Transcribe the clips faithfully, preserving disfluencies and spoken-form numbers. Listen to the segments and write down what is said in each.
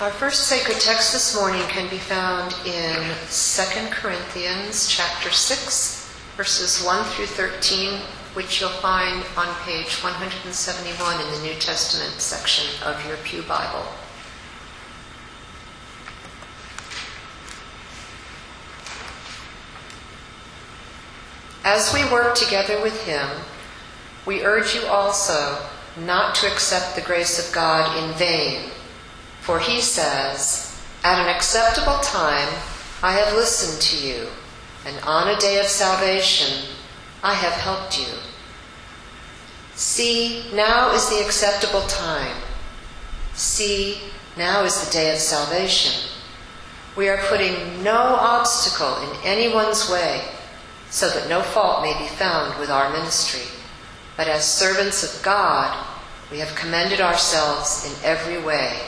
Our first sacred text this morning can be found in Second Corinthians chapter six, verses one through thirteen, which you'll find on page one seventy-one in the New Testament section of your Pew Bible. As we work together with him, we urge you also not to accept the grace of God in vain. For he says, "At an acceptable time I have listened to you, and on a day of salvation I have helped you. See, now is the acceptable time. See, now is the day of salvation. We are putting no obstacle in anyone's way, so that no fault may be found with our ministry. But as servants of God, we have commended ourselves in every way.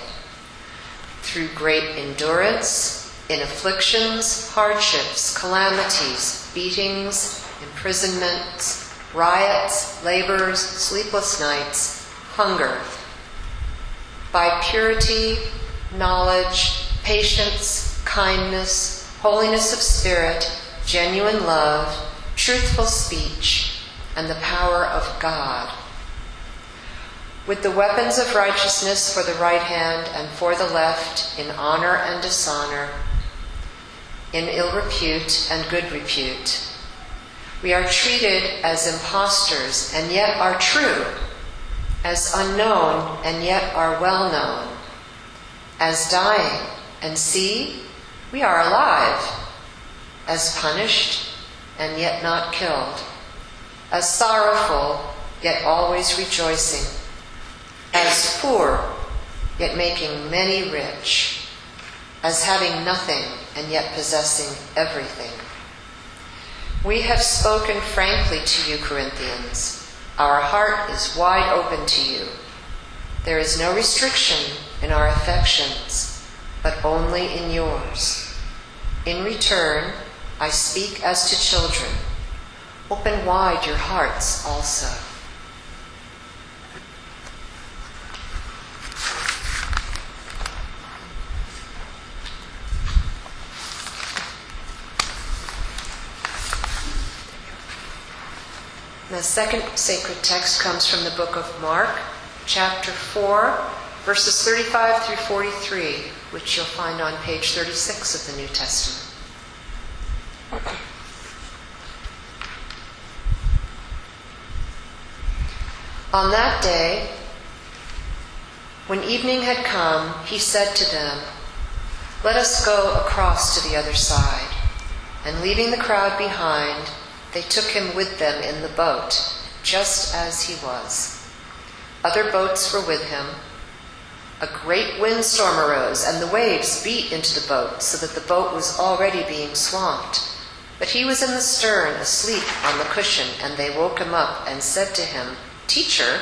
Through great endurance, in afflictions, hardships, calamities, beatings, imprisonments, riots, labors, sleepless nights, hunger. By purity, knowledge, patience, kindness, holiness of spirit, genuine love, truthful speech, and the power of God. With the weapons of righteousness for the right hand and for the left, in honor and dishonor, in ill repute and good repute. We are treated as impostors and yet are true, as unknown and yet are well known, as dying and see, we are alive, as punished and yet not killed, as sorrowful yet always rejoicing, as poor yet making many rich, as having nothing and yet possessing everything. We have spoken frankly to you, Corinthians. Our heart is wide open to you. There is no restriction in our affections, but only in yours. In return, I speak as to children. Open wide your hearts also." The second sacred text comes from the book of Mark, chapter four, verses thirty-five through forty-three, which you'll find on page thirty-six of the New Testament. On that day, when evening had come, he said to them, "Let us go across to the other side." And leaving the crowd behind, they took him with them in the boat, just as he was. Other boats were with him. A great windstorm arose, and the waves beat into the boat, so that the boat was already being swamped. But he was in the stern, asleep on the cushion, and they woke him up and said to him, "Teacher,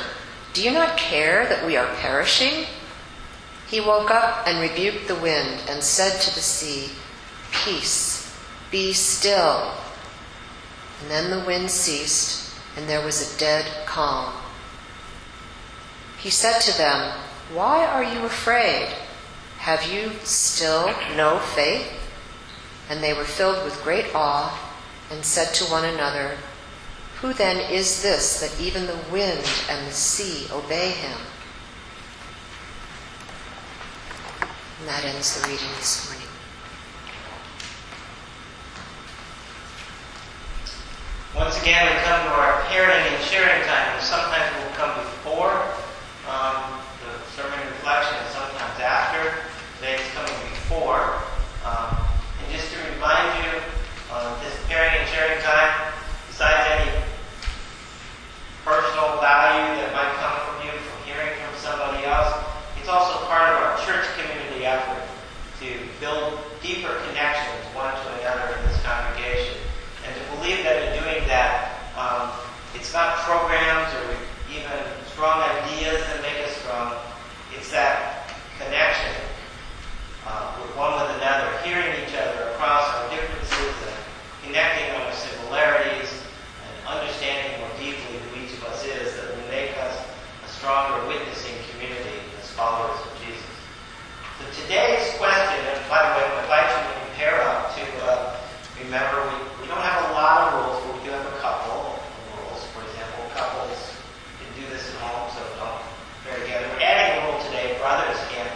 do you not care that we are perishing?" He woke up and rebuked the wind and said to the sea, "Peace, be still." And then the wind ceased, and there was a dead calm. He said to them, "Why are you afraid? Have you still no faith?" And they were filled with great awe and said to one another, "Who then is this that even the wind and the sea obey him?" And that ends the reading this morning. Once again, we come to our parenting and sharing time, which sometimes will come before um, the sermon reflection and sometimes after. Today it's coming before. Um, and just to remind you, uh, this parenting and sharing time, besides any personal value that might come from you, from hearing from somebody else, it's also part of our church community effort to build deeper connections one to another in this congregation. And to believe that in doing that, um, it's not programs or even strong ideas that make us strong, it's that connection uh, with one with another, hearing each other across our differences and connecting on our similarities and understanding more deeply who each of us is, that will make us a stronger witnessing community as followers of Jesus. So today, today's question, and by the way, I would invite you to prepare up to uh, remember we, we don't have a lot of rules, but we do have a couple rules. For example, couples can do this at home, so don't pair together. We're adding a rule today, brothers can't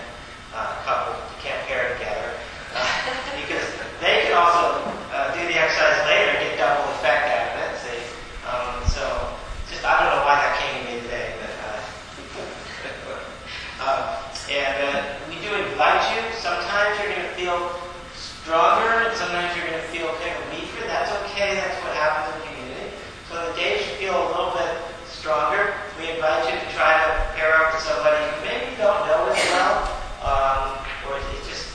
uh, couple, can't pair together, uh, because they can also uh, do the exercise later and get double effect out of it. See, um, so just I don't know why that came to me today, but uh, uh, and. Uh, Invite you. Sometimes you're going to feel stronger, and sometimes you're going to feel kind of weaker. That's okay. That's what happens in community. So the day should feel a little bit stronger. We invite you to try to pair up with somebody who maybe you don't know as well, um, or it's just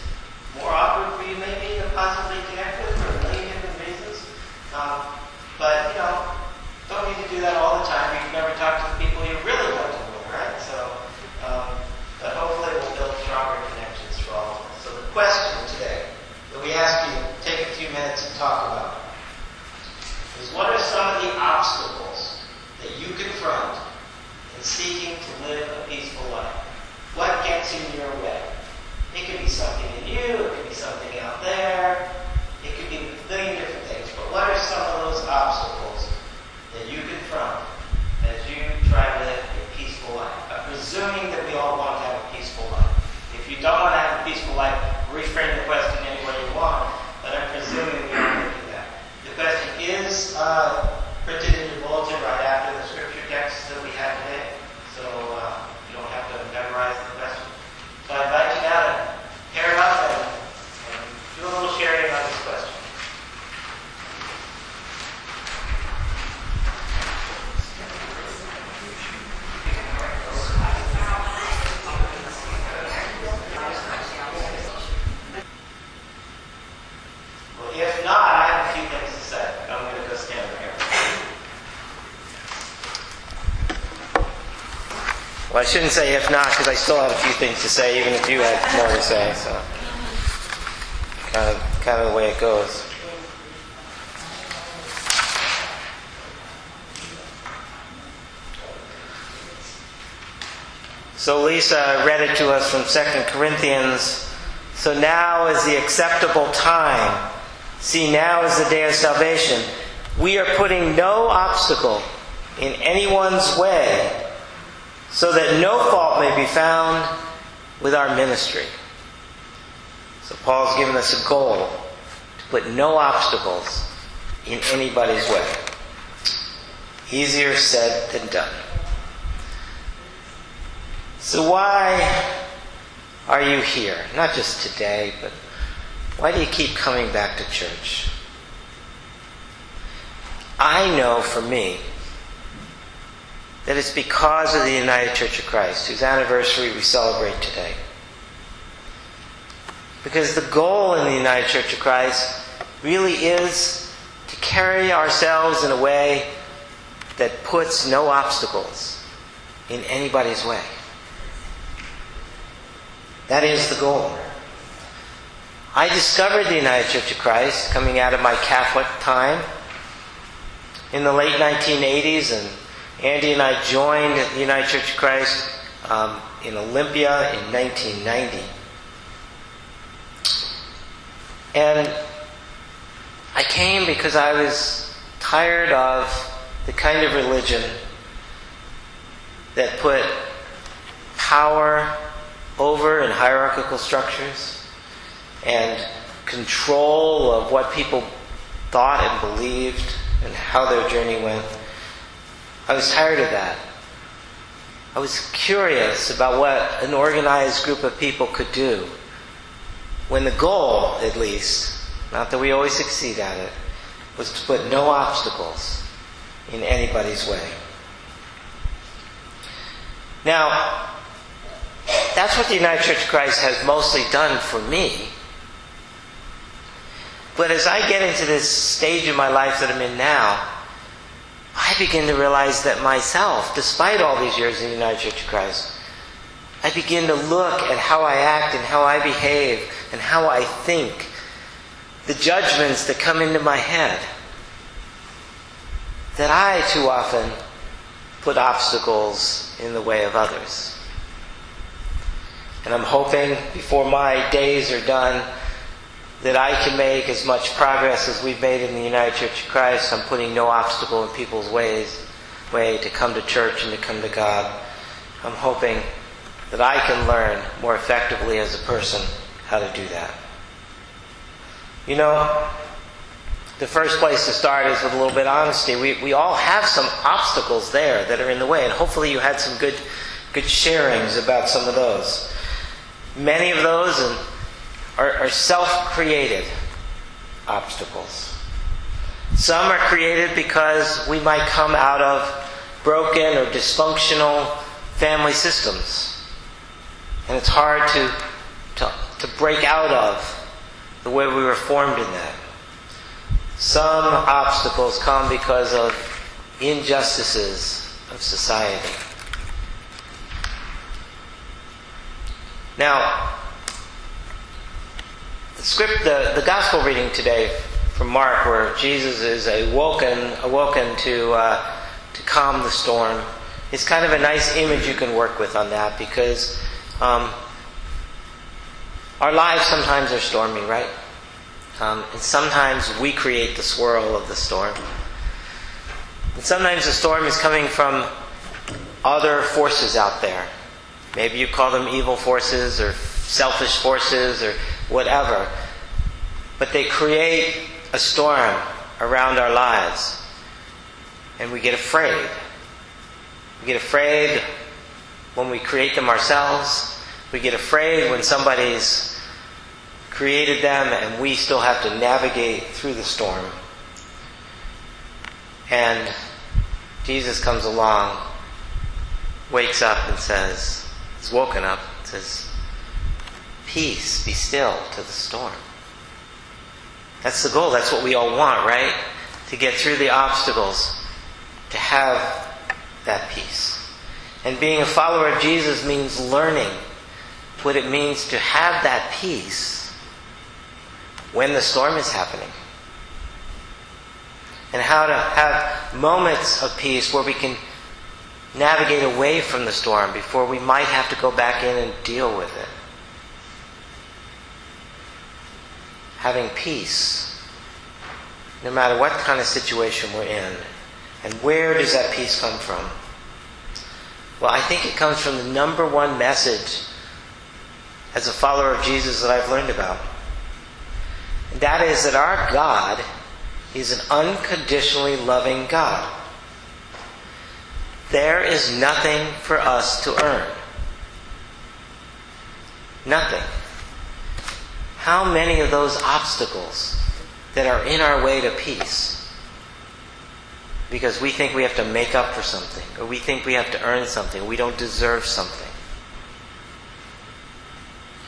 more awkward for you maybe to possibly connect with for a million different reasons. Um, but you know, don't need to do that all the time. You can never talk to the people you really love to know, right? So, um, but hopefully we'll build stronger connections. So the question today that we ask you to take a few minutes and talk about is what are some of the obstacles that you confront in seeking to live a peaceful life? What gets in your way? It could be something in you, it could be something out there, it could be a million different things, but what are some of those obstacles that you confront as you try to live a peaceful life? I'm presuming that we all want to have a peaceful life. If you don't want to have a peaceful life, reframe the question any way you want, but I'm presuming you don't want to do that. The question is uh, printed in your bulletin right after the scripture text that we have today, so uh, you don't have to memorize the question. So I invite you now to pair up and, and do a little sharing on this question. Well, I shouldn't say if not, because I still have a few things to say, even if you have more to say. So, kind of, kind of the way it goes. So Lisa read it to us from Second Corinthians. So now is the acceptable time. See, now is the day of salvation. We are putting no obstacle in anyone's way, so that no fault may be found with our ministry. So Paul's given us a goal to put no obstacles in anybody's way. Easier said than done. So why are you here? Not just today, but why do you keep coming back to church? I know for me, that it's because of the United Church of Christ, whose anniversary we celebrate today. Because the goal in the United Church of Christ really is to carry ourselves in a way that puts no obstacles in anybody's way. That is the goal. I discovered the United Church of Christ coming out of my Catholic time in the late nineteen eighties, and Andy and I joined the United Church of Christ um, in Olympia in nineteen ninety. And I came because I was tired of the kind of religion that put power over in hierarchical structures and control of what people thought and believed and how their journey went. I was tired of that. I was curious about what an organized group of people could do when the goal, at least, not that we always succeed at it, was to put no obstacles in anybody's way. Now, that's what the United Church of Christ has mostly done for me. But as I get into this stage of my life that I'm in now, I begin to realize that myself, despite all these years in the United Church of Christ, I begin to look at how I act and how I behave and how I think, the judgments that come into my head, that I too often put obstacles in the way of others. And I'm hoping before my days are done that I can make as much progress as we've made in the United Church of Christ. I'm putting no obstacle in people's ways, way to come to church and to come to God. I'm hoping that I can learn more effectively as a person how to do that. You know, the first place to start is with a little bit of honesty. We we all have some obstacles there that are in the way, and hopefully you had some good good sharings about some of those. Many of those and are, are self-created obstacles. Some are created because we might come out of broken or dysfunctional family systems. And it's hard to, to, to break out of the way we were formed in that. Some obstacles come because of injustices of society. Now, the script, the, the gospel reading today from Mark, where Jesus is awoken, awoken to uh, to calm the storm, is kind of a nice image you can work with on that, because um, our lives sometimes are stormy, right? Um, and sometimes we create the swirl of the storm. And sometimes the storm is coming from other forces out there. Maybe you call them evil forces or selfish forces or whatever. But they create a storm around our lives. And we get afraid. We get afraid when we create them ourselves. We get afraid when somebody's created them and we still have to navigate through the storm. And Jesus comes along, wakes up and says, it's woken up, it says, peace, be still to the storm. That's the goal. That's what we all want, right? To get through the obstacles, to have that peace. And being a follower of Jesus means learning what it means to have that peace when the storm is happening. And how to have moments of peace where we can navigate away from the storm before we might have to go back in and deal with it. Having peace, no matter what kind of situation we're in. And where does that peace come from? Well, I think it comes from the number one message as a follower of Jesus that I've learned about. And that is that our God is an unconditionally loving God. There is nothing for us to earn. Nothing. How many of those obstacles that are in our way to peace? Because we think we have to make up for something, or we think we have to earn something, we don't deserve something,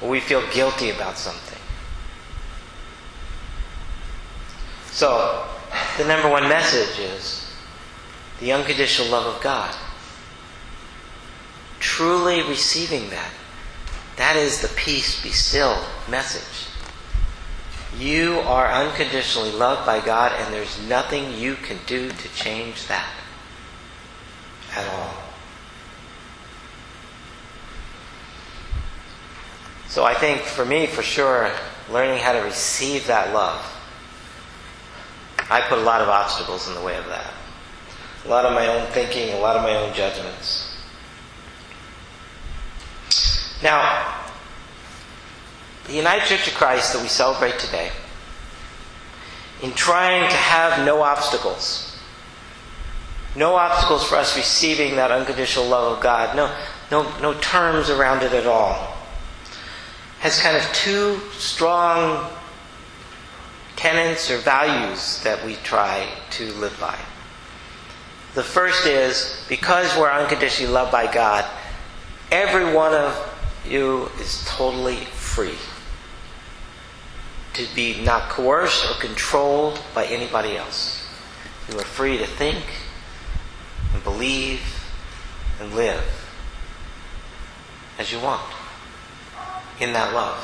or we feel guilty about something. So, the number one message is the unconditional love of God. Truly receiving that. That is the peace be still message. You are unconditionally loved by God, and there's nothing you can do to change that at all. So I think for me, for sure, learning how to receive that love. I put a lot of obstacles in the way of that. A lot of my own thinking, a lot of my own judgments. Now, the United Church of Christ that we celebrate today, in trying to have no obstacles, no obstacles for us receiving that unconditional love of God, no, no, no terms around it at all, has kind of two strong tenets or values that we try to live by. The first is, because we're unconditionally loved by God, every one of you is totally free to be not coerced or controlled by anybody else. You are free to think and believe and live as you want in that love.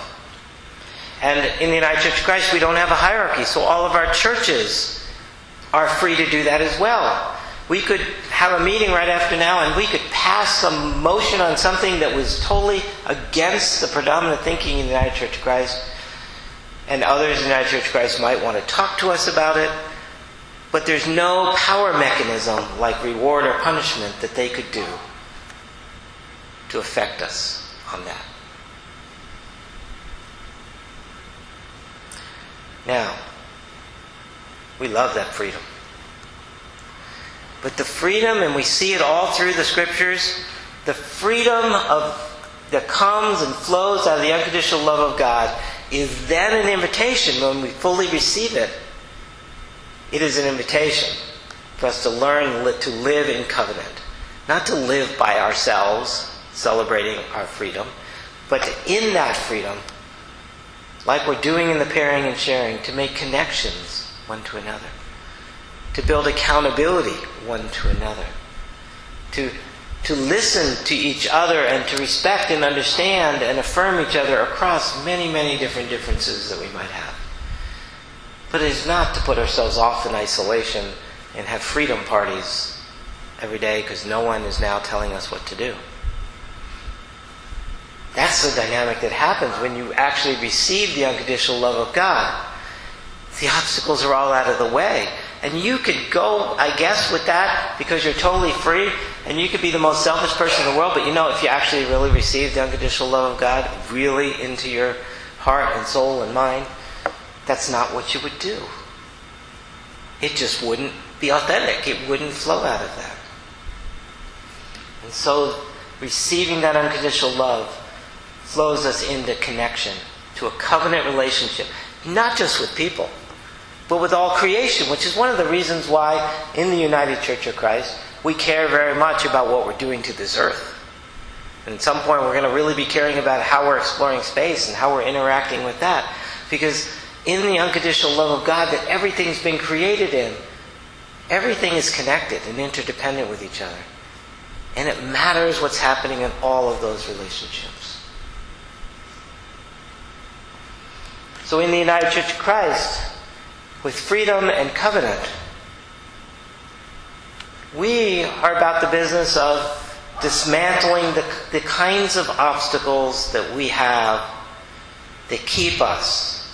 And in the United Church of Christ, we don't have a hierarchy, so all of our churches are free to do that as well. We could have a meeting right after now and we could pass some motion on something that was totally against the predominant thinking in the United Church of Christ. And others in the United Church of Christ might want to talk to us about it. But there's no power mechanism like reward or punishment that they could do to affect us on that. Now, we love that freedom. But the freedom, and we see it all through the Scriptures, the freedom of that comes and flows out of the unconditional love of God is then an invitation when we fully receive it. It is an invitation for us to learn to live in covenant. Not to live by ourselves, celebrating our freedom, but to, in that freedom, like we're doing in the pairing and sharing, to make connections one to another, to build accountability one to another, to to listen to each other and to respect and understand and affirm each other across many, many different differences that we might have. But it is not to put ourselves off in isolation and have freedom parties every day because no one is now telling us what to do. That's the dynamic that happens when you actually receive the unconditional love of God. The obstacles are all out of the way. And you could go, I guess, with that because you're totally free and you could be the most selfish person in the world, but you know, if you actually really receive the unconditional love of God really into your heart and soul and mind, that's not what you would do. It just wouldn't be authentic. It wouldn't flow out of that. And so receiving that unconditional love flows us into connection, to a covenant relationship, not just with people, but with all creation, which is one of the reasons why in the United Church of Christ we care very much about what we're doing to this earth. And at some point we're going to really be caring about how we're exploring space and how we're interacting with that. Because in the unconditional love of God that everything's been created in, everything is connected and interdependent with each other. And it matters what's happening in all of those relationships. So in the United Church of Christ, with freedom and covenant, we are about the business of dismantling the, the kinds of obstacles that we have that keep us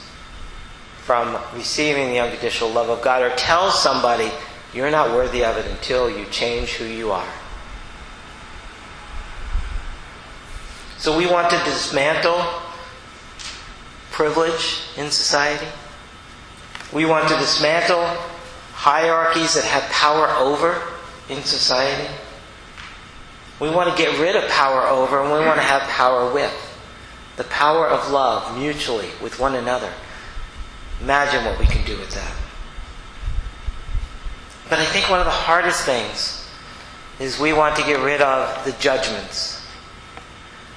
from receiving the unconditional love of God, or tell somebody you're not worthy of it until you change who you are. So we want to dismantle privilege in society. We want to dismantle hierarchies that have power over in society. We want to get rid of power over and we want to have power with. The power of love mutually with one another. Imagine what we can do with that. But I think one of the hardest things is we want to get rid of the judgments.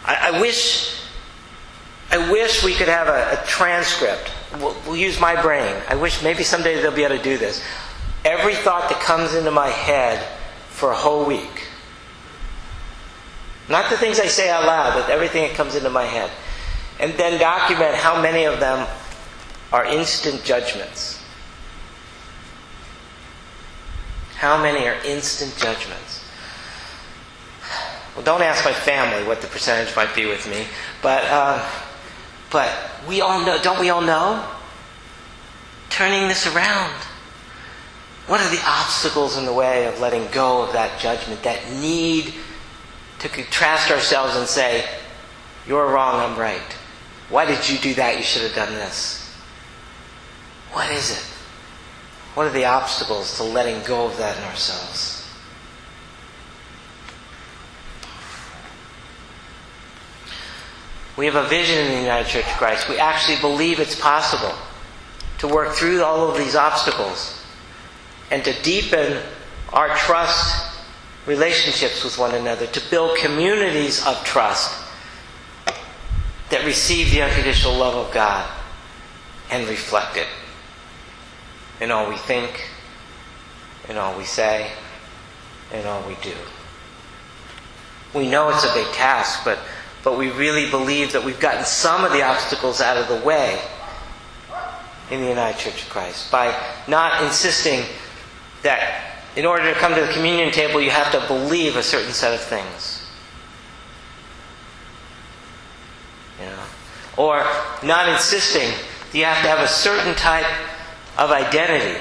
I, I wish... I wish we could have a, a transcript. We'll, we'll use my brain. I wish maybe someday they'll be able to do this. Every thought that comes into my head for a whole week. Not the things I say out loud, but everything that comes into my head. And then document how many of them are instant judgments. How many are instant judgments? Well, don't ask my family what the percentage might be with me, but... Uh, But we all know, don't we all know? Turning this around. What are the obstacles in the way of letting go of that judgment, that need to contrast ourselves and say, you're wrong, I'm right. Why did you do that? You should have done this. What is it? What are the obstacles to letting go of that in ourselves? We have a vision in the United Church of Christ. We actually believe it's possible to work through all of these obstacles and to deepen our trust relationships with one another, to build communities of trust that receive the unconditional love of God and reflect it in all we think, in all we say, in all we do. We know it's a big task, but But we really believe that we've gotten some of the obstacles out of the way in the United Church of Christ by not insisting that In order to come to the communion table, you have to believe a certain set of things. You know? Or not insisting that you have to have a certain type of identity,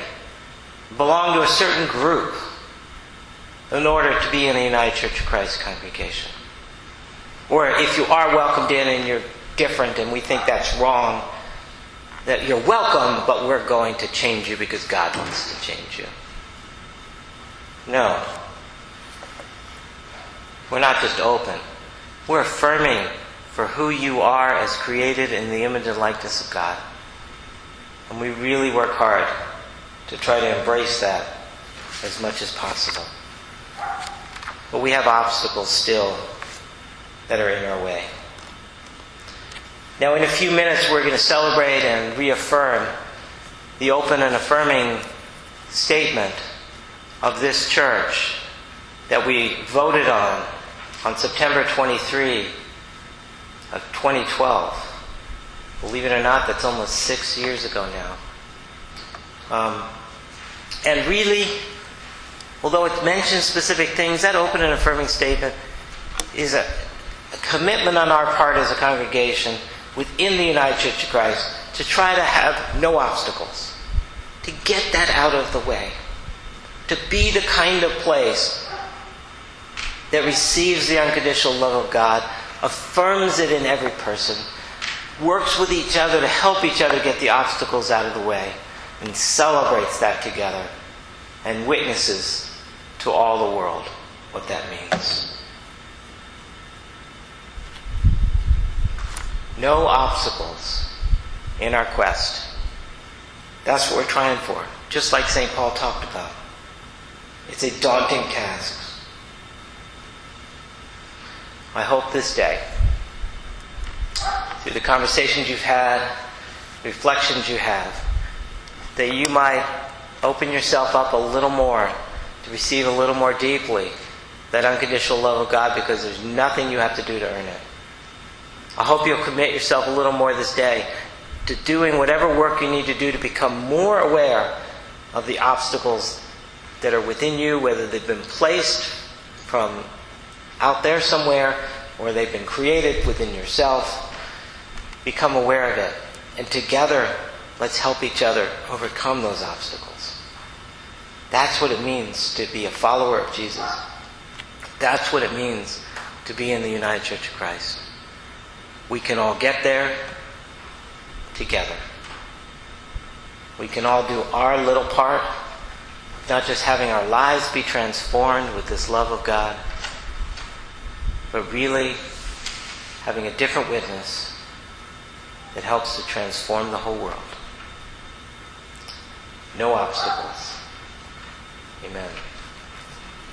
belong to a certain group, in order to be in the United Church of Christ congregation. Or if you are welcomed in and you're different and we think that's wrong, that you're welcome, but we're going to change you because God wants to change you. No. We're not just open. We're affirming for who you are as created in the image and likeness of God. And we really work hard to try to embrace that as much as possible. But we have obstacles still that are in our way. Now in a few minutes we're going to celebrate and reaffirm the open and affirming statement of this church that we voted on on September twenty-third of twenty twelve. Believe it or not, that's almost six years ago now. Um, and really, although it mentions specific things, that open and affirming statement is a, a commitment on our part as a congregation within the United Church of Christ to try to have no obstacles, to get that out of the way, to be the kind of place that receives the unconditional love of God, affirms it in every person, works with each other to help each other get the obstacles out of the way, and celebrates that together, and witnesses to all the world what that means. No obstacles in our quest. That's what we're trying for, just like Saint Paul talked about. It's a daunting task. I hope this day, through the conversations you've had, reflections you have, that you might open yourself up a little more to receive a little more deeply that unconditional love of God, because there's nothing you have to do to earn it. I hope you'll commit yourself a little more this day to doing whatever work you need to do to become more aware of the obstacles that are within you, whether they've been placed from out there somewhere or they've been created within yourself. Become aware of it. And together, let's help each other overcome those obstacles. That's what it means to be a follower of Jesus. That's what it means to be in the United Church of Christ. We can all get there together. We can all do our little part, not just having our lives be transformed with this love of God, but really having a different witness that helps to transform the whole world. No obstacles. Amen.